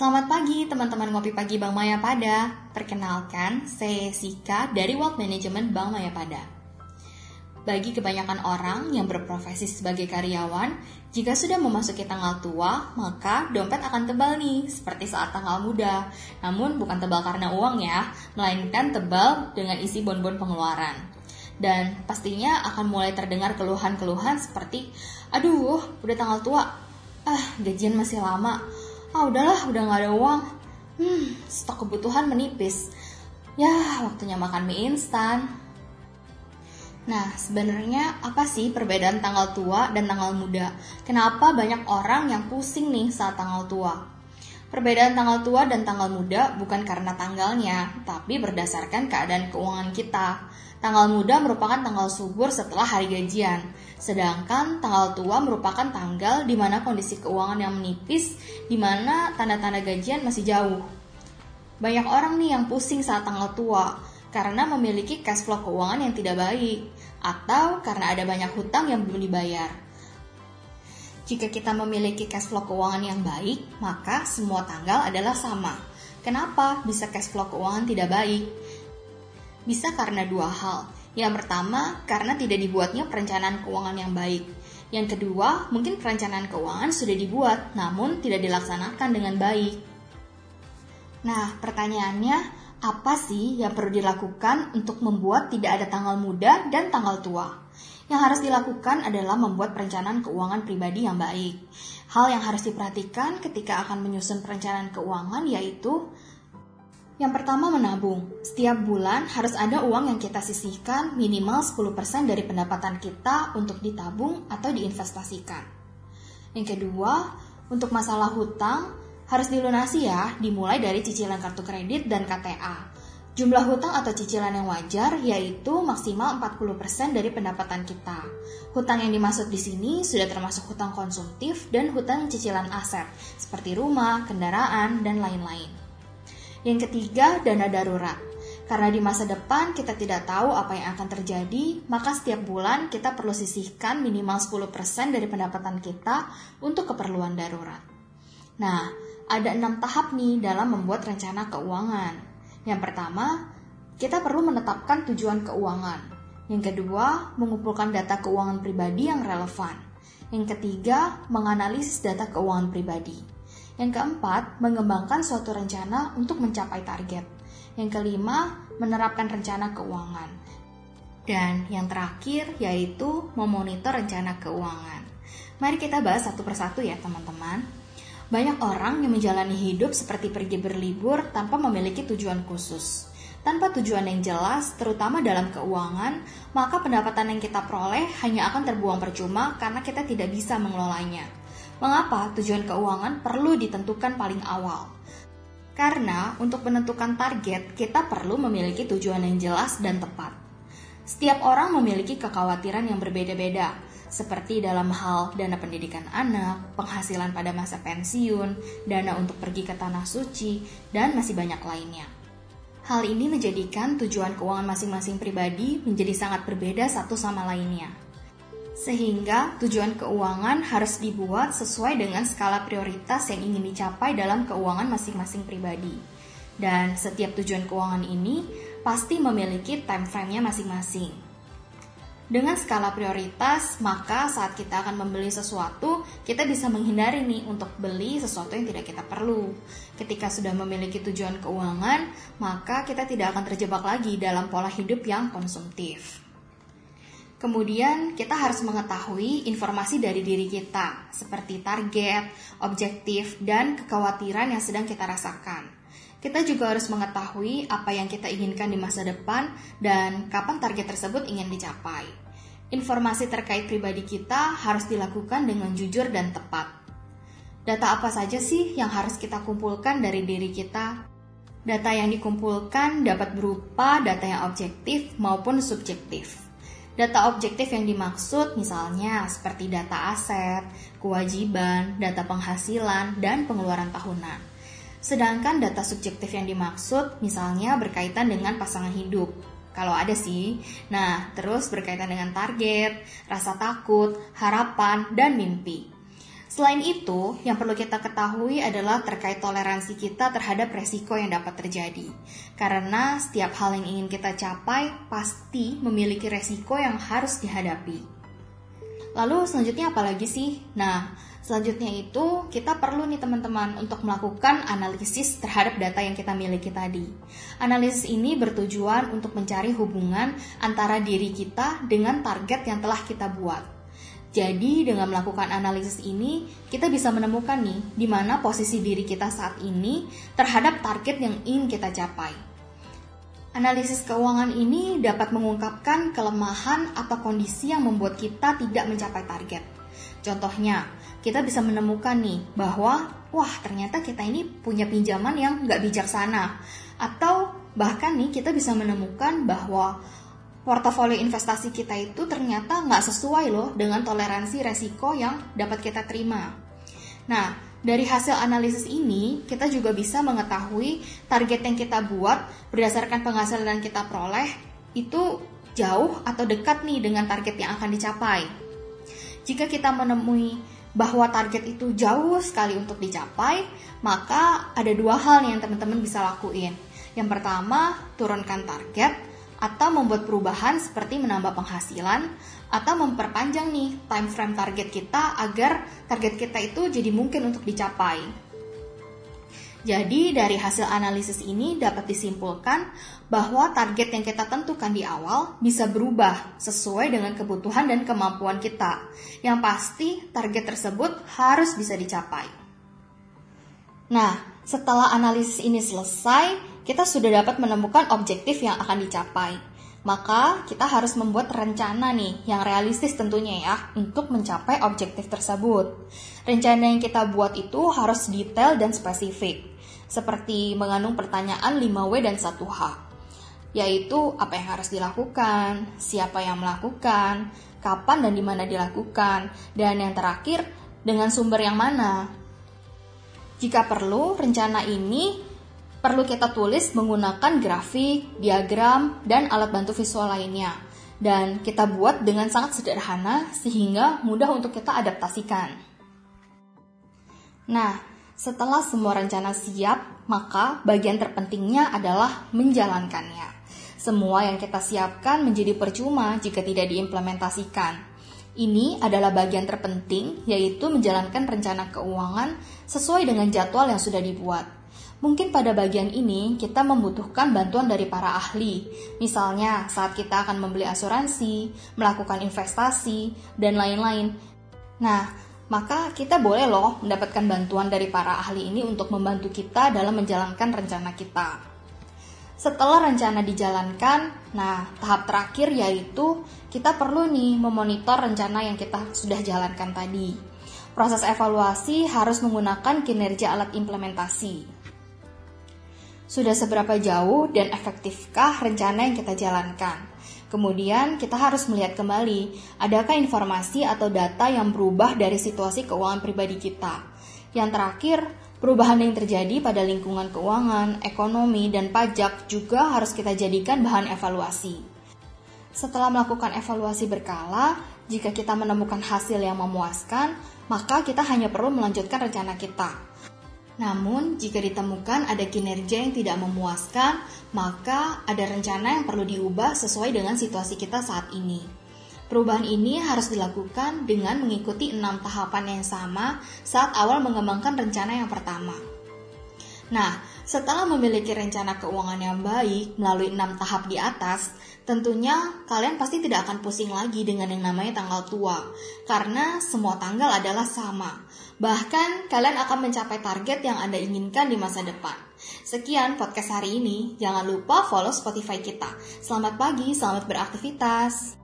Selamat pagi teman-teman Ngopi Pagi Bang Mayapada. Perkenalkan, saya Siska dari Wealth Management Bang Mayapada. Bagi kebanyakan orang yang berprofesi sebagai karyawan, jika sudah memasuki tanggal tua, maka dompet akan tebal nih, seperti saat tanggal muda. Namun bukan tebal karena uang ya, melainkan tebal dengan isi bon-bon pengeluaran. Dan pastinya akan mulai terdengar keluhan-keluhan seperti, aduh, udah tanggal tua, gajian masih lama, udahlah, udah gak ada uang. Stok kebutuhan menipis. Yah, waktunya makan mie instan. Nah, sebenarnya apa sih perbedaan tanggal tua dan tanggal muda? Kenapa banyak orang yang pusing nih saat tanggal tua? Perbedaan tanggal tua dan tanggal muda bukan karena tanggalnya, tapi berdasarkan keadaan keuangan kita. Tanggal muda merupakan tanggal subur setelah hari gajian, sedangkan tanggal tua merupakan tanggal di mana kondisi keuangan yang menipis, di mana tanda-tanda gajian masih jauh. Banyak orang nih yang pusing saat tanggal tua karena memiliki cash flow keuangan yang tidak baik, atau karena ada banyak hutang yang belum dibayar. Jika kita memiliki cash flow keuangan yang baik, maka semua tanggal adalah sama. Kenapa bisa cash flow keuangan tidak baik? Bisa karena dua hal. Yang pertama, karena tidak dibuatnya perencanaan keuangan yang baik. Yang kedua, mungkin perencanaan keuangan sudah dibuat, namun tidak dilaksanakan dengan baik. Nah, pertanyaannya, apa sih yang perlu dilakukan untuk membuat tidak ada tanggal muda dan tanggal tua? Yang harus dilakukan adalah membuat perencanaan keuangan pribadi yang baik. Hal yang harus diperhatikan ketika akan menyusun perencanaan keuangan yaitu, yang pertama, menabung. Setiap bulan harus ada uang yang kita sisihkan minimal 10% dari pendapatan kita untuk ditabung atau diinvestasikan. Yang kedua, untuk masalah hutang harus dilunasi ya, dimulai dari cicilan kartu kredit dan KTA. Jumlah hutang atau cicilan yang wajar yaitu maksimal 40% dari pendapatan kita. Hutang yang dimaksud di sini sudah termasuk hutang konsumtif dan hutang cicilan aset seperti rumah, kendaraan, dan lain-lain. Yang ketiga, dana darurat. Karena di masa depan kita tidak tahu apa yang akan terjadi, maka setiap bulan kita perlu sisihkan minimal 10% dari pendapatan kita untuk keperluan darurat. Nah, ada 6 tahap nih dalam membuat rencana keuangan. Yang pertama, kita perlu menetapkan tujuan keuangan. Yang kedua, mengumpulkan data keuangan pribadi yang relevan. Yang ketiga, menganalisis data keuangan pribadi. Yang keempat, mengembangkan suatu rencana untuk mencapai target. Yang kelima, menerapkan rencana keuangan. Dan yang terakhir, yaitu memonitor rencana keuangan. Mari kita bahas satu persatu ya teman-teman. Banyak orang yang menjalani hidup seperti pergi berlibur tanpa memiliki tujuan khusus. Tanpa tujuan yang jelas, terutama dalam keuangan, maka pendapatan yang kita peroleh hanya akan terbuang percuma karena kita tidak bisa mengelolanya. Mengapa tujuan keuangan perlu ditentukan paling awal? Karena untuk menentukan target, kita perlu memiliki tujuan yang jelas dan tepat. Setiap orang memiliki kekhawatiran yang berbeda-beda, seperti dalam hal dana pendidikan anak, penghasilan pada masa pensiun, dana untuk pergi ke tanah suci, dan masih banyak lainnya. Hal ini menjadikan tujuan keuangan masing-masing pribadi menjadi sangat berbeda satu sama lainnya. Sehingga tujuan keuangan harus dibuat sesuai dengan skala prioritas yang ingin dicapai dalam keuangan masing-masing pribadi. Dan setiap tujuan keuangan ini pasti memiliki time frame-nya masing-masing. Dengan skala prioritas, maka saat kita akan membeli sesuatu, kita bisa menghindari nih untuk beli sesuatu yang tidak kita perlu. Ketika sudah memiliki tujuan keuangan, maka kita tidak akan terjebak lagi dalam pola hidup yang konsumtif. Kemudian, kita harus mengetahui informasi dari diri kita, seperti target, objektif, dan kekhawatiran yang sedang kita rasakan. Kita juga harus mengetahui apa yang kita inginkan di masa depan dan kapan target tersebut ingin dicapai. Informasi terkait pribadi kita harus dilakukan dengan jujur dan tepat. Data apa saja sih yang harus kita kumpulkan dari diri kita? Data yang dikumpulkan dapat berupa data yang objektif maupun subjektif. Data objektif yang dimaksud misalnya seperti data aset, kewajiban, data penghasilan, dan pengeluaran tahunan. Sedangkan data subjektif yang dimaksud misalnya berkaitan dengan pasangan hidup, kalau ada sih. Nah, terus berkaitan dengan target, rasa takut, harapan, dan mimpi. Selain itu, yang perlu kita ketahui adalah terkait toleransi kita terhadap resiko yang dapat terjadi. Karena setiap hal yang ingin kita capai pasti memiliki resiko yang harus dihadapi. Lalu selanjutnya apa lagi sih? Nah, selanjutnya itu kita perlu nih teman-teman untuk melakukan analisis terhadap data yang kita miliki tadi. Analisis ini bertujuan untuk mencari hubungan antara diri kita dengan target yang telah kita buat. Jadi dengan melakukan analisis ini, kita bisa menemukan nih di mana posisi diri kita saat ini terhadap target yang ingin kita capai. Analisis keuangan ini dapat mengungkapkan kelemahan atau kondisi yang membuat kita tidak mencapai target. Contohnya, kita bisa menemukan nih bahwa, wah ternyata kita ini punya pinjaman yang nggak bijaksana. Atau bahkan nih kita bisa menemukan bahwa portofolio investasi kita itu ternyata nggak sesuai loh dengan toleransi resiko yang dapat kita terima. Nah, dari hasil analisis ini, kita juga bisa mengetahui target yang kita buat berdasarkan penghasilan yang kita peroleh itu jauh atau dekat nih dengan target yang akan dicapai. Jika kita menemui bahwa target itu jauh sekali untuk dicapai, maka ada dua hal nih yang teman-teman bisa lakuin. Yang pertama, turunkan target, atau membuat perubahan seperti menambah penghasilan, atau memperpanjang nih time frame target kita agar target kita itu jadi mungkin untuk dicapai. Jadi dari hasil analisis ini dapat disimpulkan bahwa target yang kita tentukan di awal bisa berubah sesuai dengan kebutuhan dan kemampuan kita. Yang pasti target tersebut harus bisa dicapai. Nah, setelah analisis ini selesai, kita sudah dapat menemukan objektif yang akan dicapai. Maka kita harus membuat rencana nih, yang realistis tentunya ya, untuk mencapai objektif tersebut. Rencana yang kita buat itu harus detail dan spesifik, seperti mengandung pertanyaan 5W dan 1H, yaitu apa yang harus dilakukan, siapa yang melakukan, kapan dan di mana dilakukan, dan yang terakhir, dengan sumber yang mana. Jika perlu, rencana ini perlu kita tulis menggunakan grafik, diagram, dan alat bantu visual lainnya. Dan kita buat dengan sangat sederhana sehingga mudah untuk kita adaptasikan. Nah, setelah semua rencana siap, maka bagian terpentingnya adalah menjalankannya. Semua yang kita siapkan menjadi percuma jika tidak diimplementasikan. Ini adalah bagian terpenting, yaitu menjalankan rencana keuangan sesuai dengan jadwal yang sudah dibuat. Mungkin pada bagian ini kita membutuhkan bantuan dari para ahli, misalnya saat kita akan membeli asuransi, melakukan investasi, dan lain-lain. Nah, maka kita boleh loh mendapatkan bantuan dari para ahli ini untuk membantu kita dalam menjalankan rencana kita. Setelah rencana dijalankan, nah tahap terakhir yaitu kita perlu nih memonitor rencana yang kita sudah jalankan tadi. Proses evaluasi harus menggunakan kinerja alat implementasi. Sudah seberapa jauh dan efektifkah rencana yang kita jalankan? Kemudian kita harus melihat kembali, adakah informasi atau data yang berubah dari situasi keuangan pribadi kita? Yang terakhir, perubahan yang terjadi pada lingkungan keuangan, ekonomi, dan pajak juga harus kita jadikan bahan evaluasi. Setelah melakukan evaluasi berkala, jika kita menemukan hasil yang memuaskan, maka kita hanya perlu melanjutkan rencana kita. Namun, jika ditemukan ada kinerja yang tidak memuaskan, maka ada rencana yang perlu diubah sesuai dengan situasi kita saat ini. Perubahan ini harus dilakukan dengan mengikuti 6 tahapan yang sama saat awal mengembangkan rencana yang pertama. Nah, setelah memiliki rencana keuangan yang baik melalui 6 tahap di atas, tentunya kalian pasti tidak akan pusing lagi dengan yang namanya tanggal tua, karena semua tanggal adalah sama. Bahkan, kalian akan mencapai target yang Anda inginkan di masa depan. Sekian podcast hari ini. Jangan lupa follow Spotify kita. Selamat pagi, selamat beraktivitas.